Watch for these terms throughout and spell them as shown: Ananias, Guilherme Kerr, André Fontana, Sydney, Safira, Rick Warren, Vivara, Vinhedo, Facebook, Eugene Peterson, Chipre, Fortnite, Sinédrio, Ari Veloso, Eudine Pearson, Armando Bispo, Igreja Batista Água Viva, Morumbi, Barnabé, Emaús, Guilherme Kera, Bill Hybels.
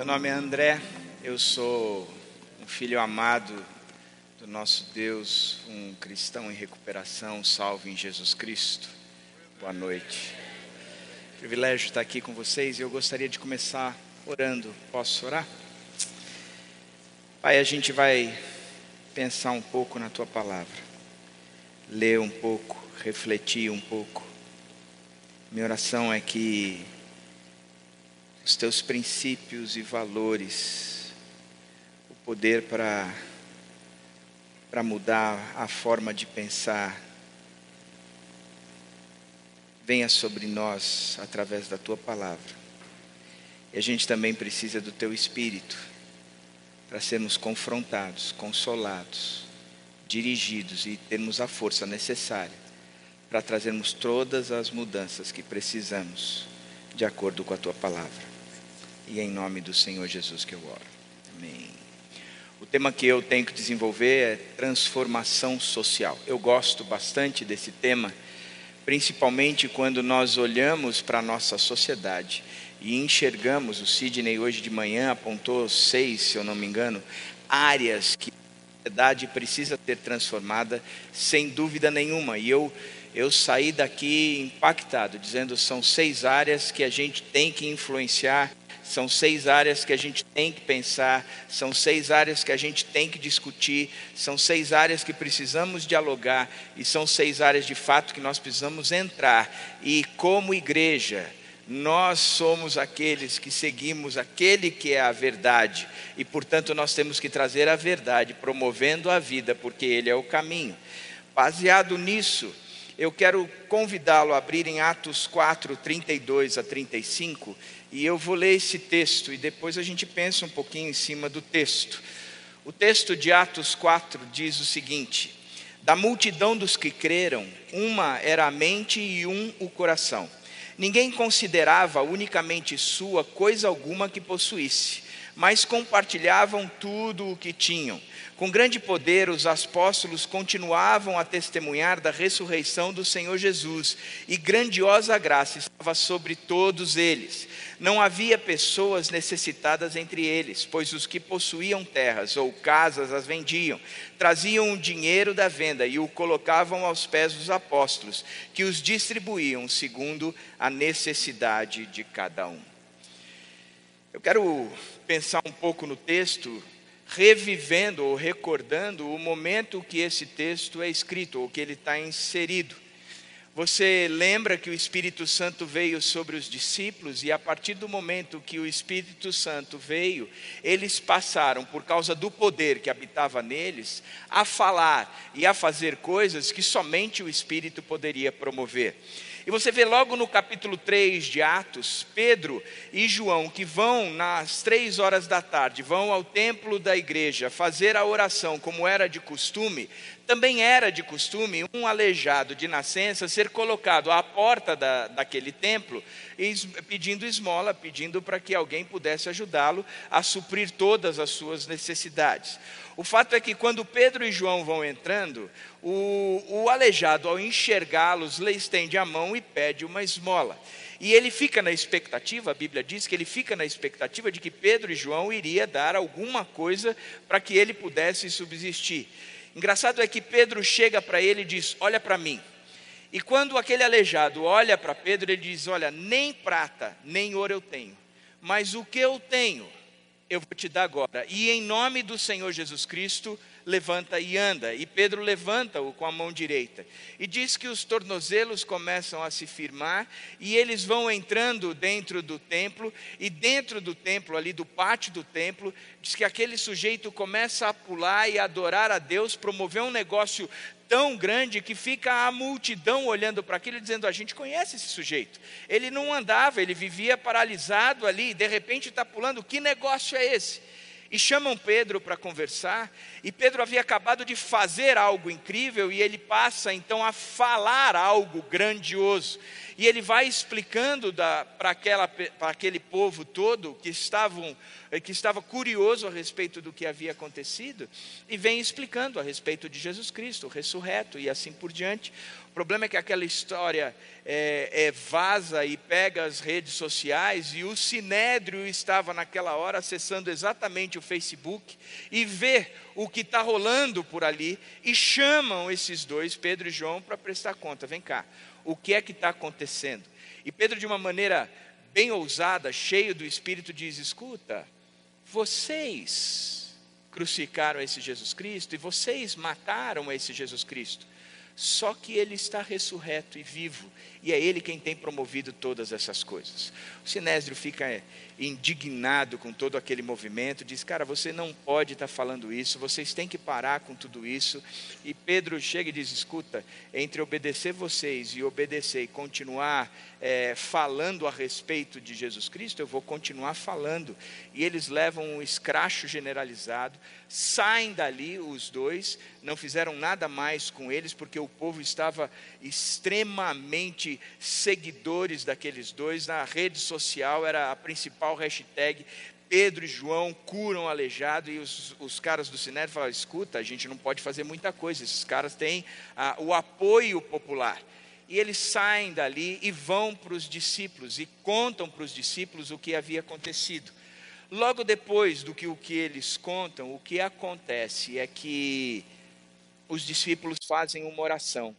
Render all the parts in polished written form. Meu nome é André, eu sou um filho amado do nosso Deus, um cristão em recuperação, salvo em Jesus Cristo. Boa noite. Privilégio estar aqui com vocês e eu gostaria de começar orando. Posso orar? Pai, a gente vai pensar um pouco na Tua Palavra, ler um pouco, refletir um pouco. Minha oração é que os Teus princípios e valores, o poder para mudar a forma de pensar, venha sobre nós através da Tua Palavra. E a gente também precisa do Teu Espírito, para sermos confrontados, consolados, dirigidos e termos a força necessária para trazermos todas as mudanças que precisamos, de acordo com a Tua Palavra. E é em nome do Senhor Jesus que eu oro. Amém. O tema que eu tenho que desenvolver é transformação social. Eu gosto bastante desse tema, principalmente quando nós olhamos para a nossa sociedade e enxergamos, o Sydney hoje de manhã apontou 6, se eu não me engano, áreas que a sociedade precisa ser transformada, sem dúvida nenhuma. E eu saí daqui impactado, dizendo que são 6 áreas que a gente tem que influenciar, são 6 áreas que a gente tem que pensar, são 6 áreas que a gente tem que discutir, são 6 áreas que precisamos dialogar e são 6 áreas de fato que nós precisamos entrar. E como igreja, nós somos aqueles que seguimos aquele que é a verdade e portanto nós temos que trazer a verdade, promovendo a vida, porque Ele é o caminho. Baseado nisso, eu quero convidá-lo a abrir em Atos 4, 32 a 35, e eu vou ler esse texto e depois a gente pensa um pouquinho em cima do texto. O texto de Atos 4 diz o seguinte: da multidão dos que creram, uma era a mente e um o coração. Ninguém considerava unicamente sua coisa alguma que possuísse, mas compartilhavam tudo o que tinham. Com grande poder, os apóstolos continuavam a testemunhar da ressurreição do Senhor Jesus, e grandiosa graça estava sobre todos eles. Não havia pessoas necessitadas entre eles, pois os que possuíam terras ou casas as vendiam, traziam o dinheiro da venda e o colocavam aos pés dos apóstolos, que os distribuíam segundo a necessidade de cada um. Eu quero pensar um pouco no texto, revivendo ou recordando o momento que esse texto é escrito, ou que ele está inserido. Você lembra que o Espírito Santo veio sobre os discípulos, e a partir do momento que o Espírito Santo veio, eles passaram, por causa do poder que habitava neles, a falar e a fazer coisas que somente o Espírito poderia promover. E você vê logo no capítulo 3 de Atos, Pedro e João, que vão nas 3 horas da tarde, vão ao templo da igreja fazer a oração como era de costume. Também era de costume um aleijado de nascença ser colocado à porta daquele templo, pedindo esmola, pedindo para que alguém pudesse ajudá-lo a suprir todas as suas necessidades. O fato é que quando Pedro e João vão entrando, o aleijado, ao enxergá-los, lhe estende a mão e pede uma esmola. E ele fica na expectativa, a Bíblia diz que ele fica na expectativa de que Pedro e João iriam dar alguma coisa para que ele pudesse subsistir. Engraçado é que Pedro chega para ele e diz: olha para mim. E quando aquele aleijado olha para Pedro, ele diz: olha, nem prata, nem ouro eu tenho, mas o que eu tenho eu vou te dar agora, e em nome do Senhor Jesus Cristo, levanta e anda. E Pedro levanta-o com a mão direita, e diz que os tornozelos começam a se firmar, e eles vão entrando dentro do templo, e dentro do templo, ali do pátio do templo, diz que aquele sujeito começa a pular e a adorar a Deus, promover um negócio tão grande que fica a multidão olhando para aquilo e dizendo: a gente conhece esse sujeito, ele não andava, ele vivia paralisado ali, de repente está pulando, que negócio é esse? E chamam Pedro para conversar, e Pedro havia acabado de fazer algo incrível, e ele passa então a falar algo grandioso. E ele vai explicando para aquele povo todo que estava curioso a respeito do que havia acontecido, e vem explicando a respeito de Jesus Cristo, ressurreto e assim por diante. O problema é que aquela história vaza e pega as redes sociais, e o Sinédrio estava naquela hora acessando exatamente o Facebook e vê o que está rolando por ali, e chamam esses dois, Pedro e João, para prestar conta. Vem cá, o que é que está acontecendo? E Pedro, de uma maneira bem ousada, cheio do Espírito, diz: escuta, vocês crucificaram esse Jesus Cristo e vocês mataram esse Jesus Cristo. Só que ele está ressurreto e vivo, e é ele quem tem promovido todas essas coisas. O Sinédrio fica indignado com todo aquele movimento, diz: cara, você não pode estar falando isso, vocês têm que parar com tudo isso. E Pedro chega e diz: escuta, entre obedecer vocês e obedecer e continuar falando a respeito de Jesus Cristo, eu vou continuar falando. E eles levam um escracho generalizado, saem dali os dois, não fizeram nada mais com eles, porque o povo estava extremamente seguidores daqueles dois. Na rede social era a principal hashtag: Pedro e João curam aleijado. E os caras do Sinédrio falaram: escuta, a gente não pode fazer muita coisa, esses caras têm o apoio popular. E eles saem dali e vão para os discípulos e contam para os discípulos o que havia acontecido. Logo depois do que o que eles contam, o que acontece é que os discípulos fazem uma oração,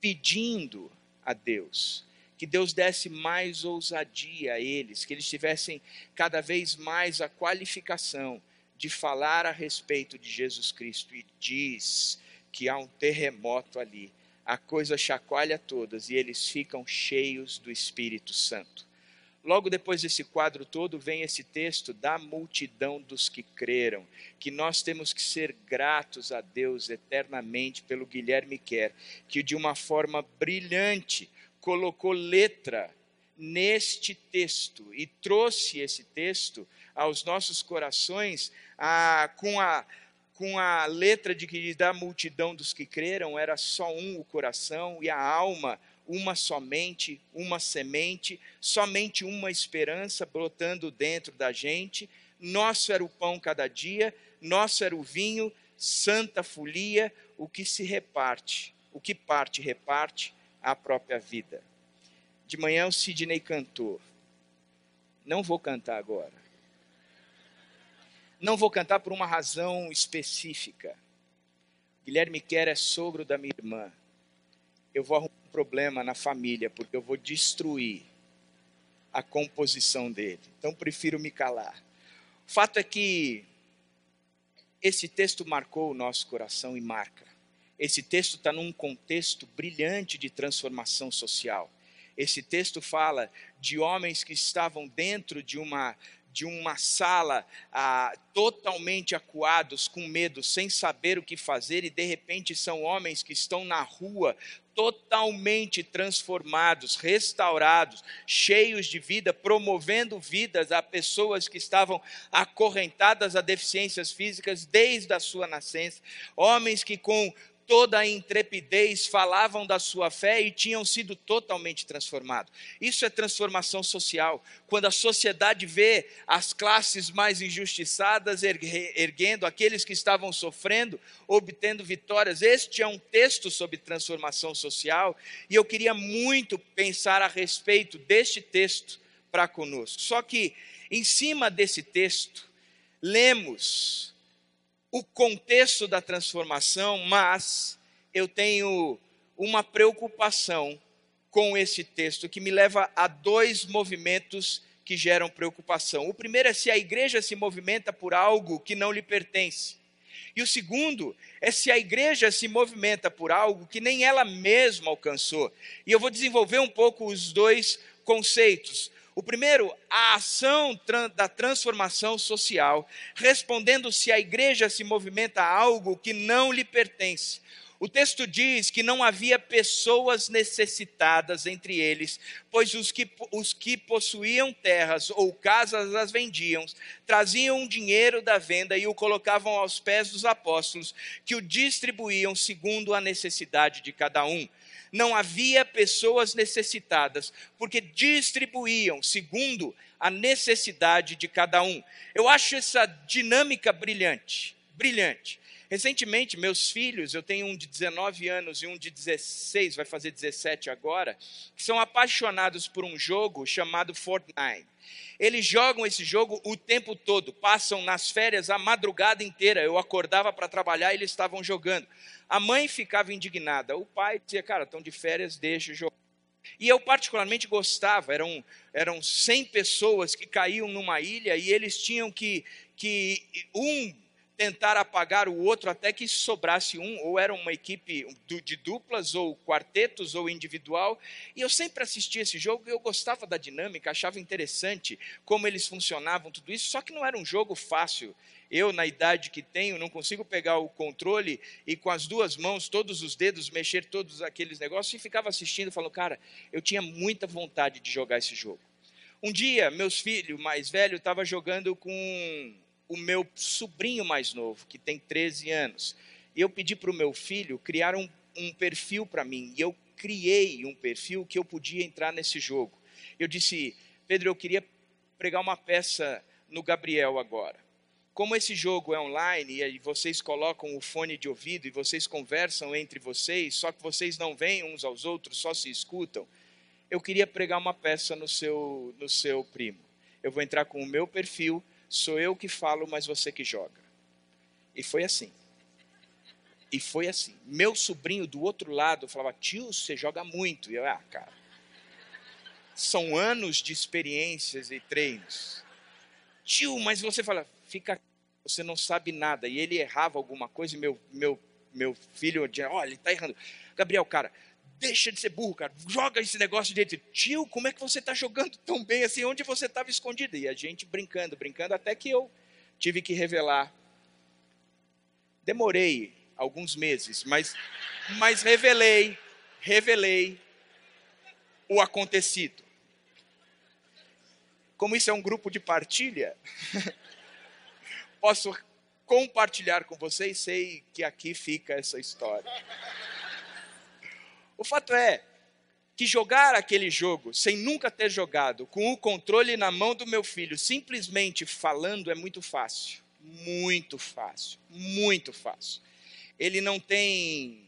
pedindo a Deus que Deus desse mais ousadia a eles, que eles tivessem cada vez mais a qualificação de falar a respeito de Jesus Cristo. E diz que há um terremoto ali, a coisa chacoalha todas, e eles ficam cheios do Espírito Santo. Logo depois desse quadro todo, vem esse texto da multidão dos que creram, que nós temos que ser gratos a Deus eternamente pelo Guilherme Kerr, que de uma forma brilhante colocou letra neste texto e trouxe esse texto aos nossos corações com a letra de que da multidão dos que creram era só um o coração e a alma, uma somente, uma semente, somente uma esperança brotando dentro da gente. Nosso era o pão cada dia, nosso era o vinho, santa folia, o que se reparte, o que parte, reparte a própria vida. De manhã o Sydney cantou. Não vou cantar agora. Não vou cantar por uma razão específica. Guilherme Kera é sogro da minha irmã. Eu vou arrumar um problema na família, porque eu vou destruir a composição dele. Então, prefiro me calar. O fato é que esse texto marcou o nosso coração e marca. Esse texto está num contexto brilhante de transformação social. Esse texto fala de homens que estavam dentro de uma sala totalmente acuados, com medo, sem saber o que fazer, e de repente são homens que estão na rua totalmente transformados, restaurados, cheios de vida, promovendo vidas a pessoas que estavam acorrentadas a deficiências físicas desde a sua nascença, homens que com toda a intrepidez falavam da sua fé e tinham sido totalmente transformados. Isso é transformação social, quando a sociedade vê as classes mais injustiçadas erguendo, aqueles que estavam sofrendo, obtendo vitórias. Este é um texto sobre transformação social, e eu queria muito pensar a respeito deste texto para conosco. Só que, em cima desse texto, lemos o contexto da transformação, mas eu tenho uma preocupação com esse texto que me leva a dois movimentos que geram preocupação. O primeiro é se a igreja se movimenta por algo que não lhe pertence. E o segundo é se a igreja se movimenta por algo que nem ela mesma alcançou. E eu vou desenvolver um pouco os dois conceitos. O primeiro, a ação da transformação social, respondendo se a igreja se movimenta a algo que não lhe pertence. O texto diz que não havia pessoas necessitadas entre eles, pois os que possuíam terras ou casas as vendiam, traziam o dinheiro da venda e o colocavam aos pés dos apóstolos, que o distribuíam segundo a necessidade de cada um. não havia pessoas necessitadas, porque distribuíam segundo a necessidade de cada um. Eu acho essa dinâmica brilhante, brilhante. Recentemente, meus filhos, eu tenho um de 19 anos e um de 16, vai fazer 17 agora, que são apaixonados por um jogo chamado Fortnite. Eles jogam esse jogo o tempo todo, passam nas férias a madrugada inteira. Eu acordava para trabalhar e eles estavam jogando. A mãe ficava indignada, o pai dizia, cara, estão de férias, deixa jogar. E eu particularmente gostava, eram 100 pessoas que caíam numa ilha e eles tinham que tentar apagar o outro até que sobrasse um, ou era uma equipe de duplas, ou quartetos, ou individual, e eu sempre assistia esse jogo, eu gostava da dinâmica, achava interessante como eles funcionavam, tudo isso, só que não era um jogo fácil. Eu, na idade que tenho, não consigo pegar o controle e com as duas mãos, todos os dedos, mexer todos aqueles negócios, e ficava assistindo, falando, cara, eu tinha muita vontade de jogar esse jogo. Um dia, meus filhos, mais velho, estava jogando com o meu sobrinho mais novo, que tem 13 anos, e eu pedi para o meu filho criar um perfil para mim, e eu criei um perfil que eu podia entrar nesse jogo. Eu disse, Pedro, eu queria pregar uma peça no Gabriel agora. Como esse jogo é online, e vocês colocam o fone de ouvido, e vocês conversam entre vocês, só que vocês não veem uns aos outros, só se escutam, eu queria pregar uma peça no seu primo. Eu vou entrar com o meu perfil, sou eu que falo, mas você que joga. E foi assim. E foi assim. Meu sobrinho do outro lado falava, tio, você joga muito. E eu, cara. São anos de experiências e treinos. Tio, mas você fala, fica, você não sabe nada. E ele errava alguma coisa e meu filho dizia, olha, ele tá errando. Gabriel, cara, deixa de ser burro, cara. Joga esse negócio direito. Tio, como é que você está jogando tão bem assim? Onde você estava escondido? E a gente brincando, até que eu tive que revelar. Demorei alguns meses, mas revelei o acontecido. Como isso é um grupo de partilha, posso compartilhar com vocês, sei que aqui fica essa história. O fato é que jogar aquele jogo, sem nunca ter jogado, com o controle na mão do meu filho, simplesmente falando, é muito fácil. Muito fácil. Muito fácil. Ele não tem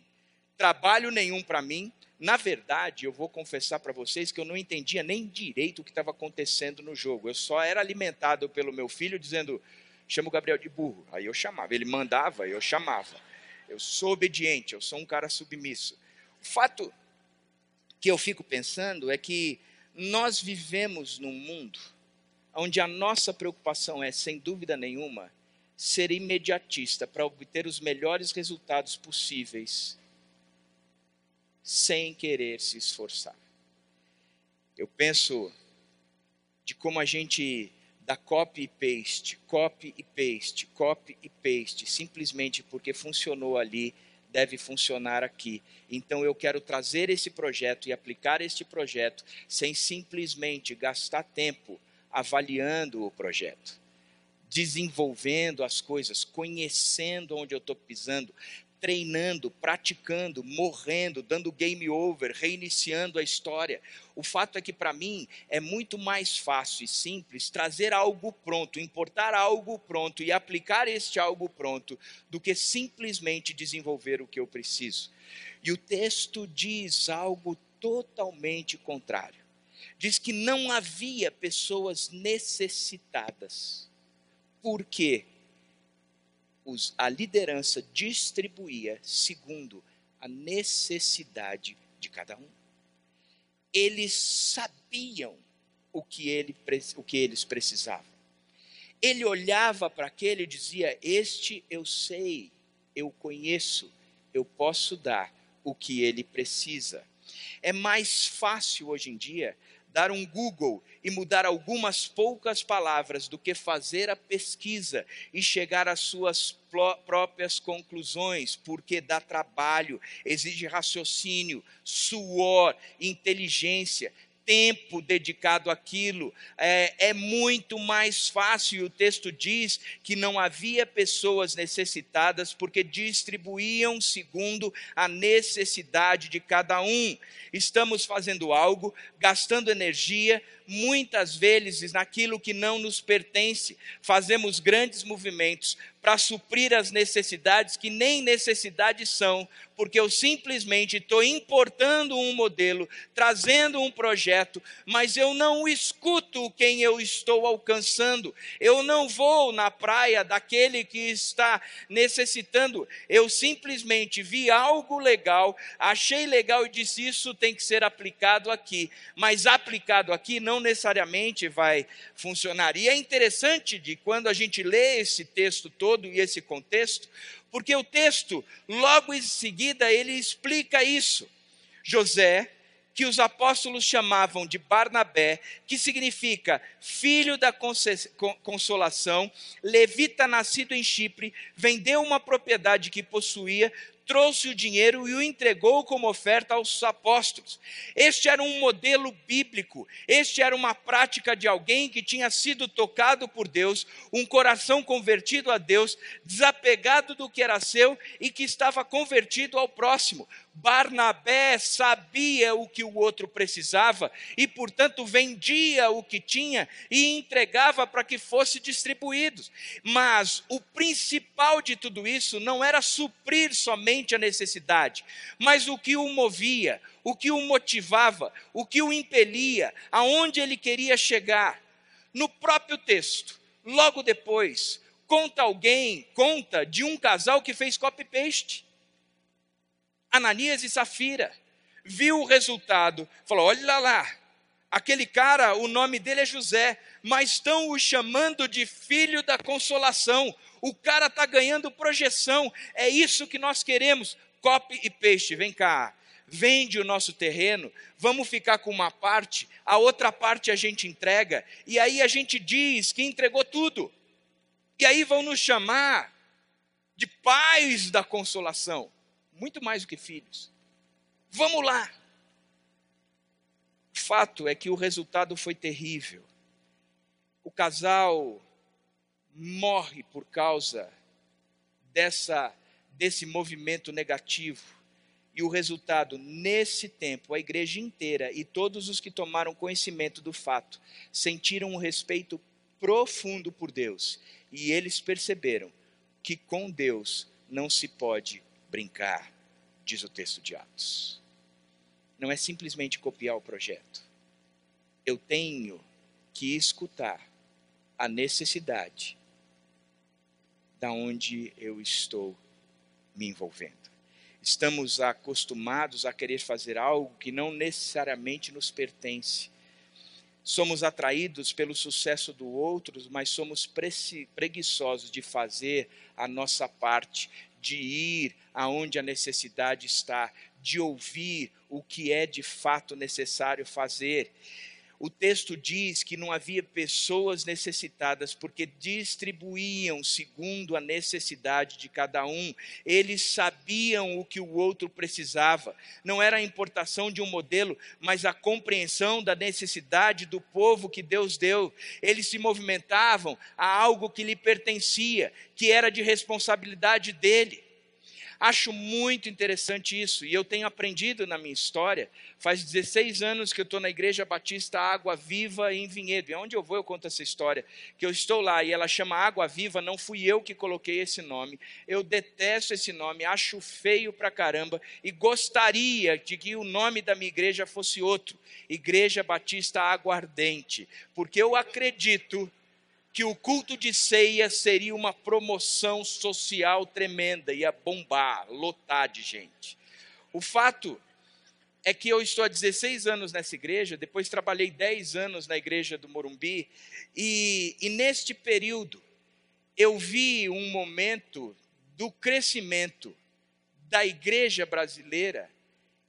trabalho nenhum para mim. Na verdade, eu vou confessar para vocês que eu não entendia nem direito o que estava acontecendo no jogo. Eu só era alimentado pelo meu filho dizendo, chama o Gabriel de burro. Aí eu chamava. Ele mandava, eu chamava. Eu sou obediente, eu sou um cara submisso. O fato que eu fico pensando é que nós vivemos num mundo onde a nossa preocupação é, sem dúvida nenhuma, ser imediatista para obter os melhores resultados possíveis sem querer se esforçar. Eu penso de como a gente dá copy e paste, simplesmente porque funcionou ali, deve funcionar aqui. Então eu quero trazer esse projeto e aplicar este projeto sem simplesmente gastar tempo avaliando o projeto, desenvolvendo as coisas, conhecendo onde eu estou pisando, treinando, praticando, morrendo, dando game over, reiniciando a história. O fato é que para mim é muito mais fácil e simples trazer algo pronto, importar algo pronto e aplicar este algo pronto do que simplesmente desenvolver o que eu preciso. E o texto diz algo totalmente contrário. Diz que não havia pessoas necessitadas. Por quê? A liderança distribuía segundo a necessidade de cada um. Eles sabiam o que eles precisavam. Ele olhava para aquele e dizia, este eu sei, eu conheço, eu posso dar o que ele precisa. É mais fácil hoje em dia dar um Google e mudar algumas poucas palavras do que fazer a pesquisa e chegar às suas próprias conclusões, porque dá trabalho, exige raciocínio, suor, inteligência, tempo dedicado àquilo. É muito mais fácil, o texto diz que não havia pessoas necessitadas, porque distribuíam segundo a necessidade de cada um. Estamos fazendo algo, gastando energia, muitas vezes naquilo que não nos pertence. Fazemos grandes movimentos para suprir as necessidades que nem necessidades são, porque eu simplesmente estou importando um modelo, trazendo um projeto, mas eu não escuto quem eu estou alcançando. Eu não vou na praia daquele que está necessitando. Eu simplesmente vi algo legal, achei legal e disse: isso tem que ser aplicado aqui, mas aplicado aqui não necessariamente vai funcionar. E é interessante de quando a gente lê esse texto todo e esse contexto, porque o texto, logo em seguida, ele explica isso. José, que os apóstolos chamavam de Barnabé, que significa filho da consolação, levita nascido em Chipre, vendeu uma propriedade que possuía, trouxe o dinheiro e o entregou como oferta aos apóstolos. Este era um modelo bíblico, este era uma prática de alguém que tinha sido tocado por Deus, um coração convertido a Deus, desapegado do que era seu e que estava convertido ao próximo. Barnabé sabia o que o outro precisava e, portanto, vendia o que tinha e entregava para que fosse distribuído. Mas o principal de tudo isso não era suprir somente a necessidade, mas o que o movia, o que o motivava, o que o impelia, aonde ele queria chegar. No próprio texto, logo depois, conta de um casal que fez copy-paste. Ananias e Safira, viu o resultado, falou: olha lá, aquele cara, o nome dele é José, mas estão o chamando de filho da consolação, o cara está ganhando projeção, é isso que nós queremos. Copy e paste, vem cá, vende o nosso terreno, vamos ficar com uma parte, a outra parte a gente entrega, e aí a gente diz que entregou tudo, e aí vão nos chamar de pais da consolação. Muito mais do que filhos. Vamos lá. O fato é que o resultado foi terrível. O casal morre por causa desse movimento negativo. E o resultado, nesse tempo, a igreja inteira e todos os que tomaram conhecimento do fato, sentiram um respeito profundo por Deus. E eles perceberam que com Deus não se pode brincar, diz o texto de Atos. Não é simplesmente copiar o projeto. Eu tenho que escutar a necessidade da onde eu estou me envolvendo. Estamos acostumados a querer fazer algo que não necessariamente nos pertence. Somos atraídos pelo sucesso do outro, mas somos preguiçosos de fazer a nossa parte, de ir aonde a necessidade está, de ouvir o que é de fato necessário fazer. O texto diz que não havia pessoas necessitadas, porque distribuíam segundo a necessidade de cada um. Eles sabiam o que o outro precisava. Não era a importação de um modelo, mas a compreensão da necessidade do povo que Deus deu. Eles se movimentavam a algo que lhe pertencia, que era de responsabilidade dele. Acho muito interessante isso, e eu tenho aprendido na minha história. Faz 16 anos que eu estou na Igreja Batista Água Viva em Vinhedo, e aonde eu vou eu conto essa história, que eu estou lá e ela chama Água Viva, não fui eu que coloquei esse nome, eu detesto esse nome, acho feio pra caramba, e gostaria de que o nome da minha igreja fosse outro, Igreja Batista Água Ardente, porque eu acredito que o culto de ceia seria uma promoção social tremenda, ia bombar, lotar de gente. O fato é que eu estou há 16 anos nessa igreja, depois trabalhei 10 anos na igreja do Morumbi, e neste período eu vi um momento do crescimento da igreja brasileira,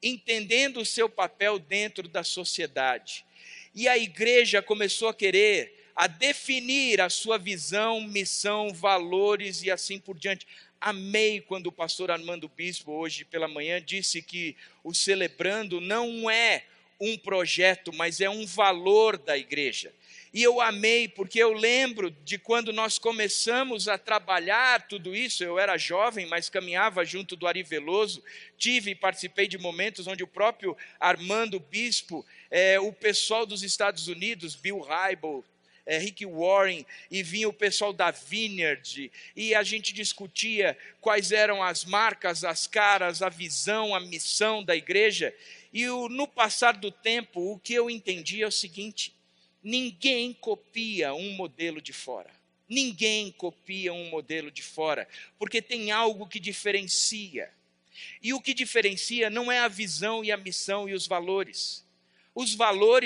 entendendo o seu papel dentro da sociedade. E a igreja começou a querer a definir a sua visão, missão, valores e assim por diante. Amei quando o pastor Armando Bispo, hoje pela manhã, disse que o celebrando não é um projeto, mas é um valor da igreja. E eu amei, porque eu lembro de quando nós começamos a trabalhar tudo isso, eu era jovem, mas caminhava junto do Ari Veloso, tive e participei de momentos onde o próprio Armando Bispo, o pessoal dos Estados Unidos, Bill Hybels, Rick Warren, e vinha o pessoal da Vinhedo, e a gente discutia quais eram as marcas, as caras, a visão, a missão da igreja, e no passar do tempo, o que eu entendi é o seguinte: ninguém copia um modelo de fora, ninguém copia um modelo de fora, porque tem algo que diferencia, e o que diferencia não é a visão e a missão e os valores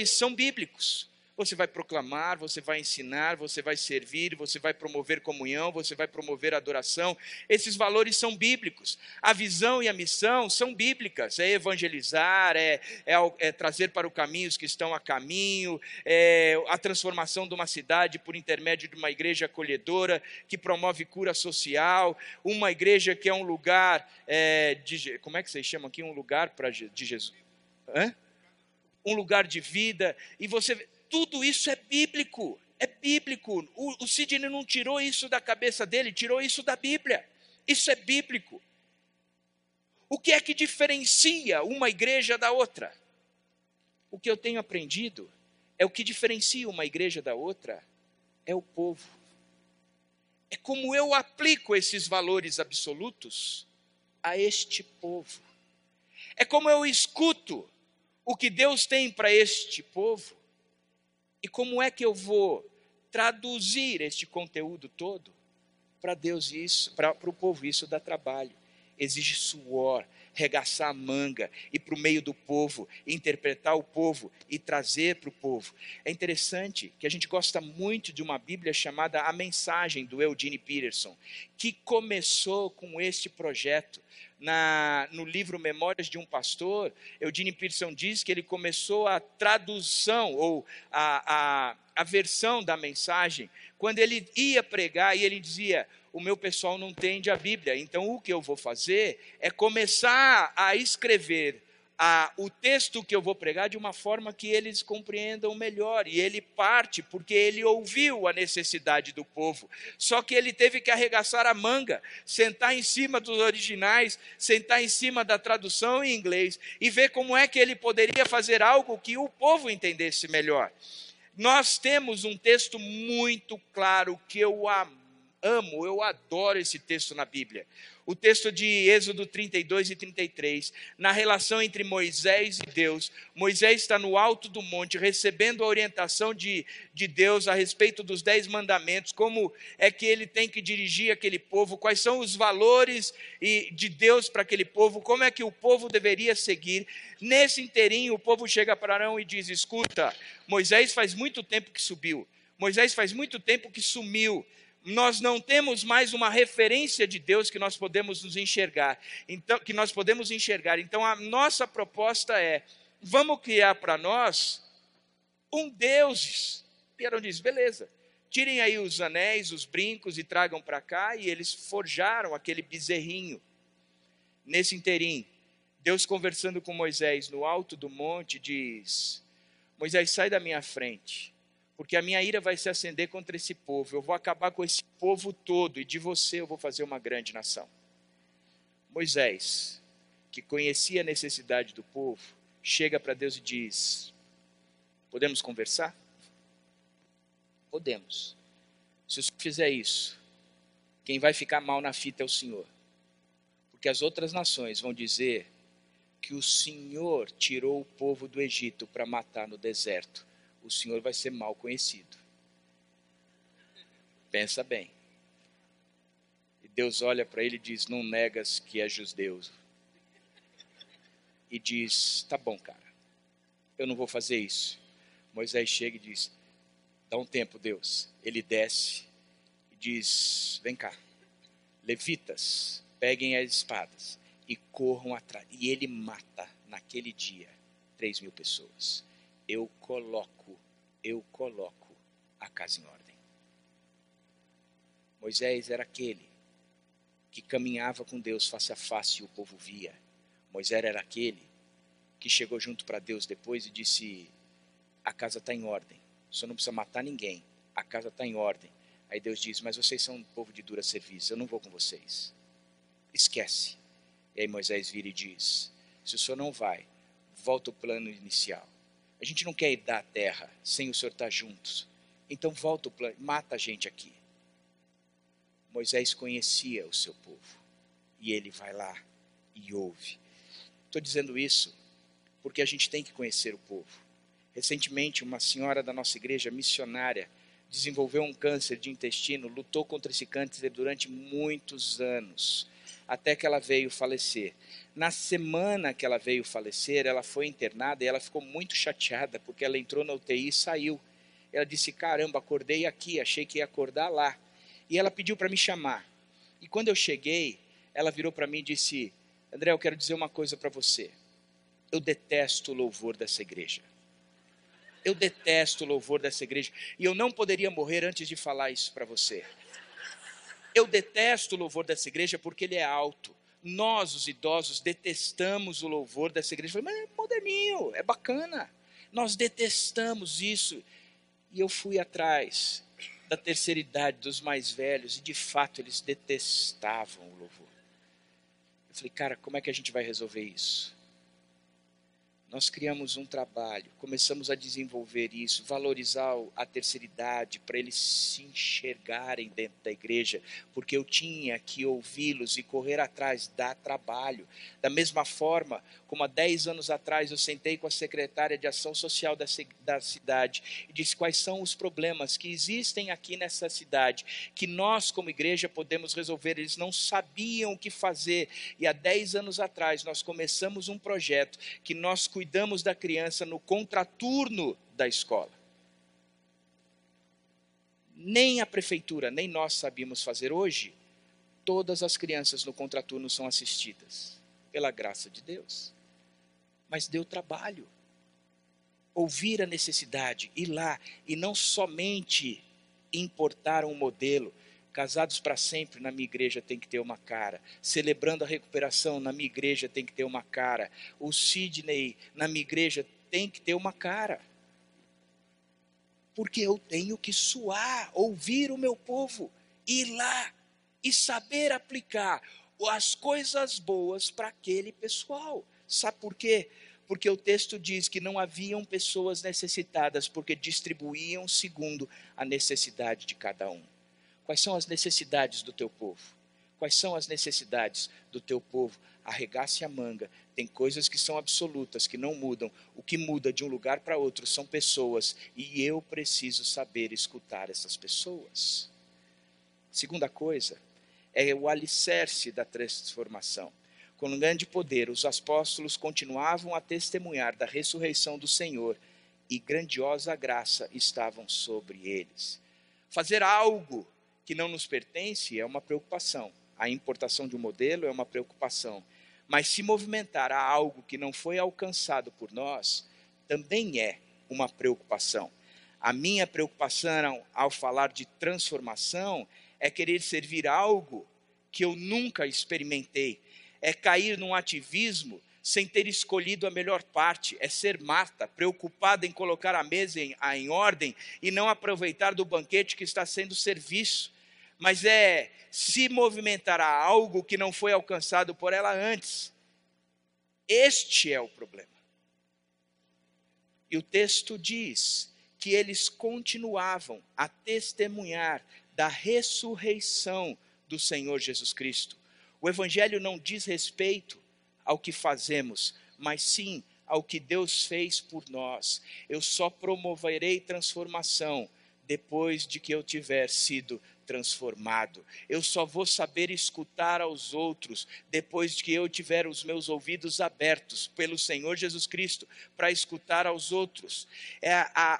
são bíblicos. Você vai proclamar, você vai ensinar, você vai servir, você vai promover comunhão, você vai promover adoração. Esses valores são bíblicos. A visão e a missão são bíblicas. É evangelizar, é trazer para o caminho os que estão a caminho, é a transformação de uma cidade por intermédio de uma igreja acolhedora que promove cura social, uma igreja que é um lugar, como é que vocês chamam aqui? Um lugar de Jesus. Hã? Um lugar de vida. E você... Tudo isso é bíblico, é bíblico. O Sydney não tirou isso da cabeça dele, tirou isso da Bíblia. Isso é bíblico. O que é que diferencia uma igreja da outra? O que eu tenho aprendido é o que diferencia uma igreja da outra é o povo. É como eu aplico esses valores absolutos a este povo. É como eu escuto o que Deus tem para este povo. E como é que eu vou traduzir este conteúdo todo? Para Deus isso, para o povo isso dá trabalho. Exige suor, regaçar a manga, ir para o meio do povo, interpretar o povo e trazer para o povo. É interessante que a gente gosta muito de uma Bíblia chamada A Mensagem, do Eugene Peterson, que começou com este projeto. No livro Memórias de um Pastor, Eudine Pearson diz que ele começou a tradução ou a versão da mensagem, quando ele ia pregar e ele dizia: o meu pessoal não entende a Bíblia, então o que eu vou fazer é começar a escrever o texto que eu vou pregar de uma forma que eles compreendam melhor. E ele parte porque ele ouviu a necessidade do povo, só que ele teve que arregaçar a manga, sentar em cima dos originais, sentar em cima da tradução em inglês e ver como é que ele poderia fazer algo que o povo entendesse melhor. Nós temos um texto muito claro que eu amo, eu adoro esse texto na Bíblia. O texto de Êxodo 32 e 33, na relação entre Moisés e Deus. Moisés está no alto do monte, recebendo a orientação de Deus a respeito dos 10 mandamentos, como é que ele tem que dirigir aquele povo, quais são os valores de Deus para aquele povo, como é que o povo deveria seguir. Nesse inteirinho, o povo chega para Arão e diz: escuta, Moisés faz muito tempo que subiu, Moisés faz muito tempo que sumiu, nós não temos mais uma referência de Deus que nós podemos nos enxergar, então, que nós podemos enxergar. Então a nossa proposta é: vamos criar para nós um deuses. E Arão diz: beleza, tirem aí os anéis, os brincos e tragam para cá. E eles forjaram aquele bezerrinho. Nesse inteirinho, Deus, conversando com Moisés no alto do monte, diz: Moisés, sai da minha frente, porque a minha ira vai se acender contra esse povo, eu vou acabar com esse povo todo, e de você eu vou fazer uma grande nação. Moisés, que conhecia a necessidade do povo, chega para Deus e diz: podemos conversar? Podemos. Se o Senhor fizer isso, quem vai ficar mal na fita é o Senhor, porque as outras nações vão dizer que o Senhor tirou o povo do Egito para matar no deserto. O Senhor vai ser mal conhecido. Pensa bem. E Deus olha para ele e diz: não negas que é judeu. E diz: tá bom, cara, eu não vou fazer isso. Moisés chega e diz: dá um tempo, Deus. Ele desce e diz: vem cá, levitas, peguem as espadas e corram atrás. E ele mata naquele dia 3.000 pessoas. Eu coloco a casa em ordem. Moisés era aquele que caminhava com Deus face a face e o povo via. Moisés era aquele que chegou junto para Deus depois e disse, a casa está em ordem, você não precisa matar ninguém, a casa está em ordem. Aí Deus diz, mas vocês são um povo de dura serviço, eu não vou com vocês. Esquece. E aí Moisés vira e diz, se o senhor não vai, volta ao plano inicial. A gente não quer ir dar a terra sem o senhor estar juntos. Então volta o plano, mata a gente aqui. Moisés conhecia o seu povo e ele vai lá e ouve. Estou dizendo isso porque a gente tem que conhecer o povo. Recentemente, uma senhora da nossa igreja, missionária, desenvolveu um câncer de intestino, lutou contra esse câncer durante muitos anos, até que ela veio falecer. Na semana que ela veio falecer, ela foi internada e ela ficou muito chateada, porque ela entrou na UTI e saiu. Ela disse, caramba, acordei aqui, achei que ia acordar lá. E ela pediu para me chamar. E quando eu cheguei, ela virou para mim e disse, André, eu quero dizer uma coisa para você. Eu detesto o louvor dessa igreja. Eu detesto o louvor dessa igreja. E eu não poderia morrer antes de falar isso para você. Eu detesto o louvor dessa igreja porque ele é alto. Nós, os idosos, detestamos o louvor dessa igreja. Eu falei, mas é moderninho, é bacana. Nós detestamos isso. E eu fui atrás da terceira idade, dos mais velhos. E de fato eles detestavam o louvor. Eu falei, cara, como é que a gente vai resolver isso? Nós criamos um trabalho, começamos a desenvolver isso, valorizar a terceira idade, para eles se enxergarem dentro da igreja, porque eu tinha que ouvi-los e correr atrás, dar trabalho. Da mesma forma, como há 10 anos atrás eu sentei com a secretária de ação social da cidade e disse quais são os problemas que existem aqui nessa cidade, que nós como igreja podemos resolver. Eles não sabiam o que fazer e há 10 anos atrás nós começamos um projeto que nós cuidamos da criança no contraturno da escola. Nem a prefeitura, nem nós sabíamos fazer. Hoje, todas as crianças no contraturno são assistidas, pela graça de Deus. Mas deu trabalho. Ouvir a necessidade, ir lá e não somente importar um modelo. Casados para sempre na minha igreja tem que ter uma cara. Celebrando a recuperação na minha igreja tem que ter uma cara. O Sydney na minha igreja tem que ter uma cara. Porque eu tenho que suar, ouvir o meu povo, ir lá e saber aplicar as coisas boas para aquele pessoal. Sabe por quê? Porque o texto diz que não haviam pessoas necessitadas, porque distribuíam segundo a necessidade de cada um. Quais são as necessidades do teu povo? Quais são as necessidades do teu povo? Arregace a manga. Tem coisas que são absolutas, que não mudam. O que muda de um lugar para outro são pessoas. E eu preciso saber escutar essas pessoas. Segunda coisa, é o alicerce da transformação. Com grande poder, os apóstolos continuavam a testemunhar da ressurreição do Senhor. E grandiosa graça estavam sobre eles. Fazer algo que não nos pertence é uma preocupação. A importação de um modelo é uma preocupação. Mas se movimentar a algo que não foi alcançado por nós, também é uma preocupação. A minha preocupação ao falar de transformação é querer servir algo que eu nunca experimentei. É cair num ativismo sem ter escolhido a melhor parte, é ser Marta, preocupada em colocar a mesa em ordem e não aproveitar do banquete que está sendo serviço. Mas é se movimentar a algo que não foi alcançado por ela antes. Este é o problema. E o texto diz que eles continuavam a testemunhar da ressurreição do Senhor Jesus Cristo. O evangelho não diz respeito ao que fazemos, mas sim ao que Deus fez por nós. Eu só promoverei transformação depois de que eu tiver sido transformado. Eu só vou saber escutar aos outros depois de que eu tiver os meus ouvidos abertos pelo Senhor Jesus Cristo para escutar aos outros.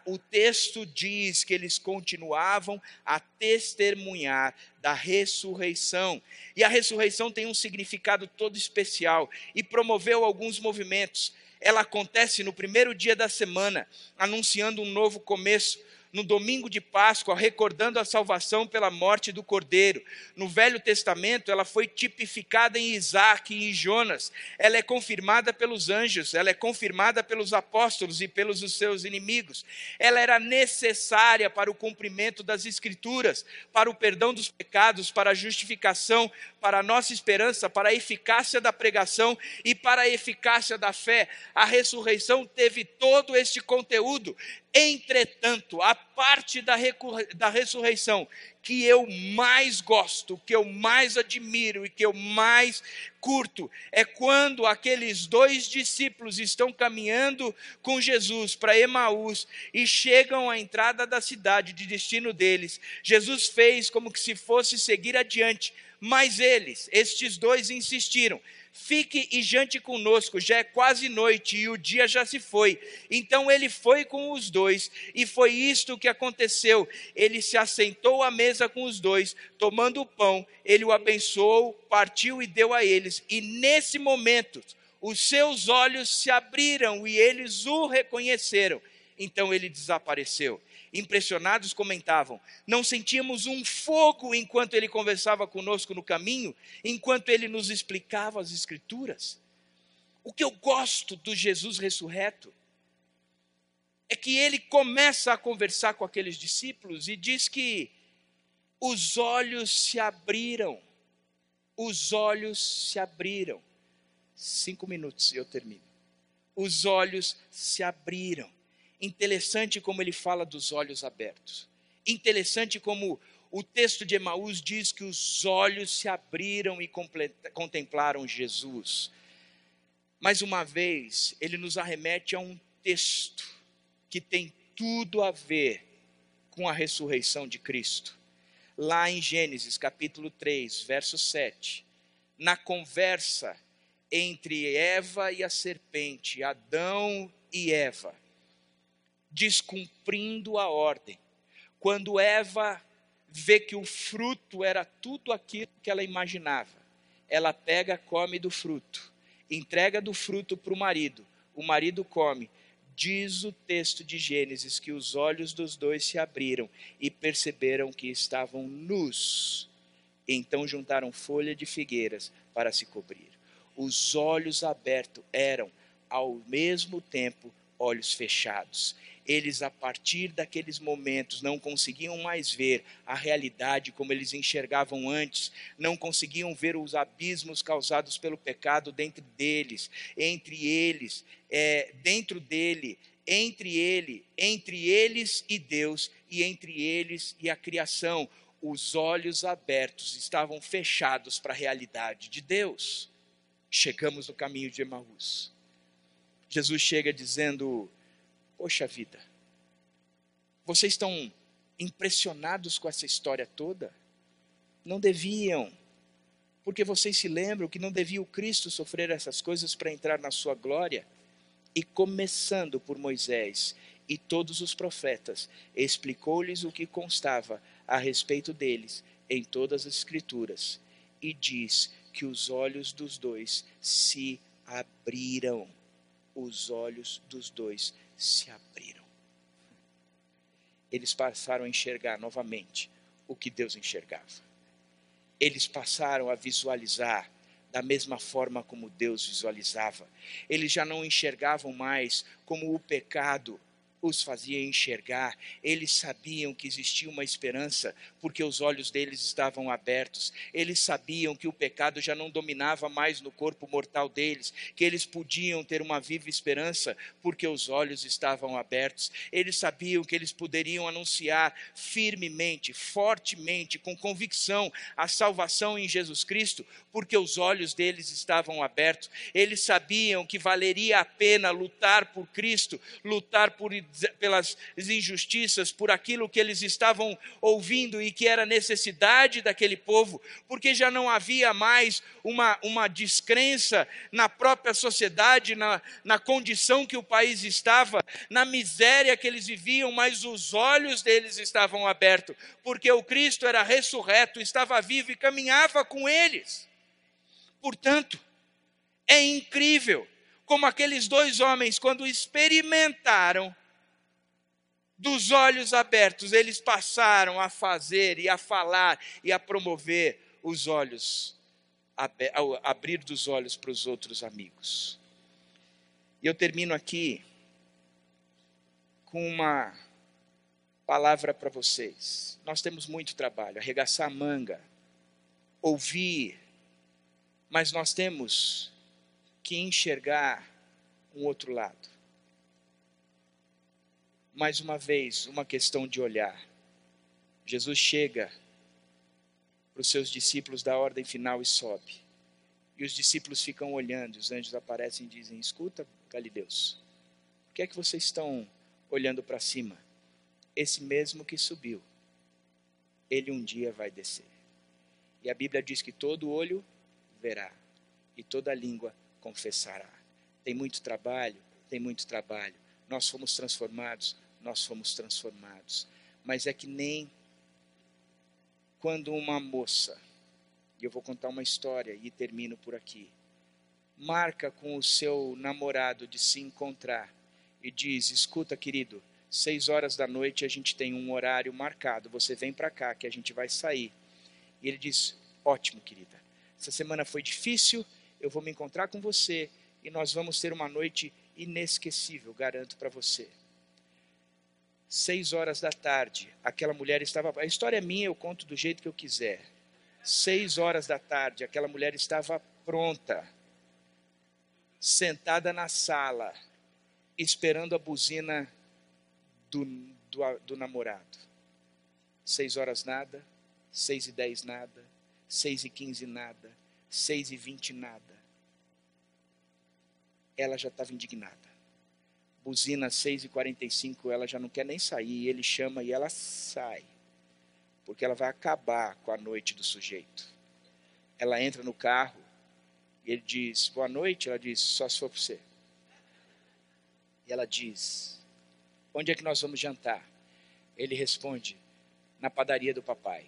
O texto diz que eles continuavam a testemunhar da ressurreição. E a ressurreição tem um significado todo especial e promoveu alguns movimentos. Ela acontece no primeiro dia da semana, anunciando um novo começo. no domingo de Páscoa, recordando a salvação pela morte do Cordeiro. No Velho Testamento, ela foi tipificada em Isaac e em Jonas. Ela é confirmada pelos anjos, ela é confirmada pelos apóstolos e pelos seus inimigos. Ela era necessária para o cumprimento das Escrituras, para o perdão dos pecados, para a justificação, para a nossa esperança, para a eficácia da pregação e para a eficácia da fé. A ressurreição teve todo este conteúdo. Entretanto, a parte da ressurreição que eu mais gosto, que eu mais admiro e que eu mais curto, é quando aqueles dois discípulos estão caminhando com Jesus para Emaús e chegam à entrada da cidade de destino deles. Jesus fez como que se fosse seguir adiante, mas eles, estes dois, insistiram. Fique e jante conosco, já é quase noite e o dia já se foi. Então ele foi com os dois e foi isto que aconteceu. Ele se assentou à mesa com os dois, tomando o pão, ele o abençoou, partiu e deu a eles. E nesse momento, os seus olhos se abriram e eles o reconheceram. Então ele desapareceu. Impressionados comentavam, não sentíamos um fogo enquanto ele conversava conosco no caminho, enquanto ele nos explicava as Escrituras? O que eu gosto do Jesus ressurreto é que ele começa a conversar com aqueles discípulos e diz que os olhos se abriram, os olhos se abriram. 5 minutos e eu termino. Os olhos se abriram. Interessante como ele fala dos olhos abertos. Interessante como o texto de Emaús diz que os olhos se abriram e contemplaram Jesus. Mais uma vez, ele nos arremete a um texto que tem tudo a ver com a ressurreição de Cristo. Lá em Gênesis capítulo 3, verso 7, na conversa entre Eva e a serpente, Adão e Eva, descumprindo a ordem. Quando Eva vê que o fruto era tudo aquilo que ela imaginava, ela pega, come do fruto, entrega do fruto para o marido come. Diz o texto de Gênesis que os olhos dos dois se abriram e perceberam que estavam nus. Então juntaram folha de figueiras para se cobrir. Os olhos abertos eram, ao mesmo tempo, olhos fechados. Eles, a partir daqueles momentos, não conseguiam mais ver a realidade como eles enxergavam antes, não conseguiam ver os abismos causados pelo pecado dentro deles, entre eles e Deus, e entre eles e a criação. Os olhos abertos estavam fechados para a realidade de Deus. Chegamos no caminho de Emaús. Jesus chega dizendo, poxa vida, vocês estão impressionados com essa história toda? Não deviam, porque vocês se lembram que não devia o Cristo sofrer essas coisas para entrar na sua glória? E começando por Moisés e todos os profetas, explicou-lhes o que constava a respeito deles em todas as Escrituras. E diz que os olhos dos dois se abriram. Os olhos dos dois se abriram. Eles passaram a enxergar novamente o que Deus enxergava. Eles passaram a visualizar da mesma forma como Deus visualizava. Eles já não enxergavam mais como o pecado os fazia enxergar. Eles sabiam que existia uma esperança, porque os olhos deles estavam abertos. Eles sabiam que o pecado já não dominava mais no corpo mortal deles, que eles podiam ter uma viva esperança, porque os olhos estavam abertos. Eles sabiam que eles poderiam anunciar firmemente, fortemente, com convicção, a salvação em Jesus Cristo, porque os olhos deles estavam abertos. Eles sabiam que valeria a pena lutar por Cristo, lutar pelas injustiças, por aquilo que eles estavam ouvindo e que era necessidade daquele povo, porque já não havia mais uma descrença na própria sociedade, na condição que o país estava, na miséria que eles viviam, mas os olhos deles estavam abertos, porque o Cristo era ressurreto, estava vivo e caminhava com eles. Portanto, é incrível como aqueles dois homens, quando experimentaram dos olhos abertos, eles passaram a fazer e a falar e a promover os olhos, ao abrir dos olhos para os outros amigos. E eu termino aqui com uma palavra para vocês. Nós temos muito trabalho, arregaçar a manga, ouvir, mas nós temos que enxergar um outro lado. Mais uma vez, uma questão de olhar. Jesus chega para os seus discípulos da ordem final e sobe. E os discípulos ficam olhando, os anjos aparecem e dizem: escuta, galileus, por que é que vocês estão olhando para cima? Esse mesmo que subiu, ele um dia vai descer. E a Bíblia diz que todo olho verá e toda língua confessará. Tem muito trabalho, tem muito trabalho. Nós fomos transformados, nós fomos transformados. Mas é que nem quando uma moça, e eu vou contar uma história e termino por aqui, marca com o seu namorado de se encontrar e diz: escuta, querido, 6 horas da noite a gente tem um horário marcado, você vem para cá que a gente vai sair. E ele diz: ótimo, querida, essa semana foi difícil, eu vou me encontrar com você e nós vamos ter uma noite inesquecível, garanto para você. 6 horas da tarde, aquela mulher estava... A história é minha, eu conto do jeito que eu quiser. 6 horas da tarde, aquela mulher estava pronta, sentada na sala, esperando a buzina do namorado. 6 horas nada, 6:10 nada, 6:15 nada, 6:20 nada. Ela já estava indignada. Buzina 6:45, ela já não quer nem sair, ele chama e ela sai, porque ela vai acabar com a noite do sujeito. Ela entra no carro, e ele diz: boa noite. Ela diz: só se for para você. E ela diz: onde é que nós vamos jantar? Ele responde: na padaria do papai.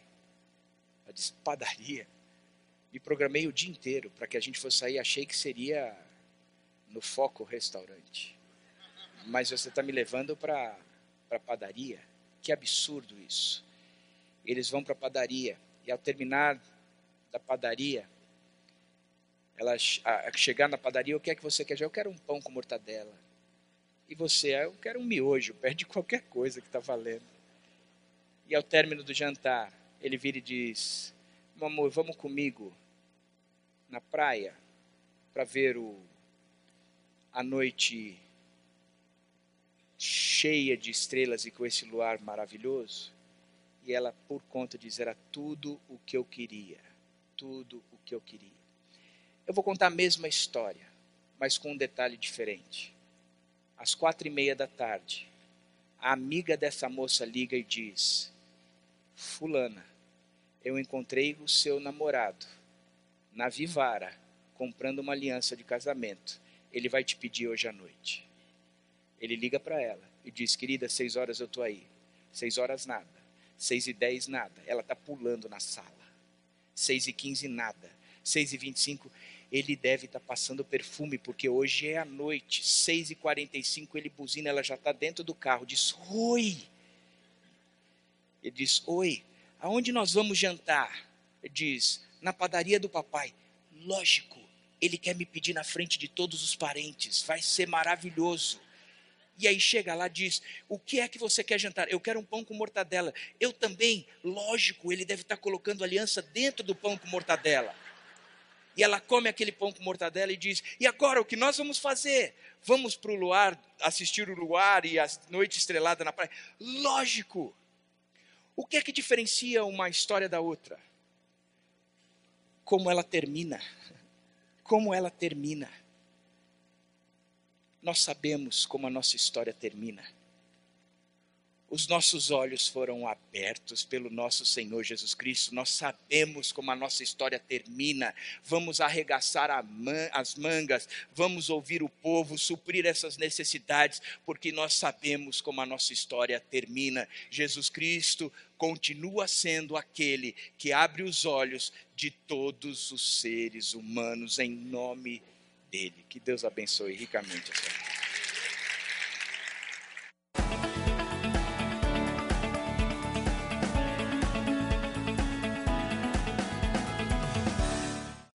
Ela diz: padaria? Me programei o dia inteiro para que a gente fosse sair, achei que seria no Foco Restaurante. Mas você está me levando para a padaria? Que absurdo isso. Eles vão para a padaria. E ao terminar da padaria, ela chegar na padaria: o que é que você quer? Eu quero um pão com mortadela. E você: eu quero um miojo. Pede qualquer coisa que está valendo. E ao término do jantar, ele vira e diz: amor, vamos comigo na praia para ver a noite cheia de estrelas e com esse luar maravilhoso. E ela, por conta de dizer, era tudo o que eu queria, tudo o que eu queria. Eu vou contar a mesma história, mas com um detalhe diferente. Às 4:30 da tarde, a amiga dessa moça liga e diz: fulana, eu encontrei o seu namorado na Vivara, comprando uma aliança de casamento. Ele vai te pedir hoje à noite. Ele liga para ela e diz: querida, 6 horas eu estou aí. 6 horas nada, 6:10 nada. Ela está pulando na sala. 6:15 nada, 6:25 ele deve estar passando perfume, porque hoje é a noite. 6:45 ele buzina, ela já está dentro do carro, diz: oi. Ele diz: oi, aonde nós vamos jantar? Ele diz: na padaria do papai. Lógico, ele quer me pedir na frente de todos os parentes, vai ser maravilhoso. E aí chega lá, diz: o que é que você quer jantar? Eu quero um pão com mortadela. Eu também. Lógico, ele deve estar colocando aliança dentro do pão com mortadela. E ela come aquele pão com mortadela e diz: e agora o que nós vamos fazer? Vamos para o luar, assistir o luar e a noite estrelada na praia? Lógico. O que é que diferencia uma história da outra? Como ela termina. Como ela termina. Nós sabemos como a nossa história termina. Os nossos olhos foram abertos pelo nosso Senhor Jesus Cristo. Nós sabemos como a nossa história termina. Vamos arregaçar as mangas, vamos ouvir o povo, suprir essas necessidades, porque nós sabemos como a nossa história termina. Jesus Cristo continua sendo aquele que abre os olhos de todos os seres humanos em nome dele. Que Deus abençoe ricamente a sua vida.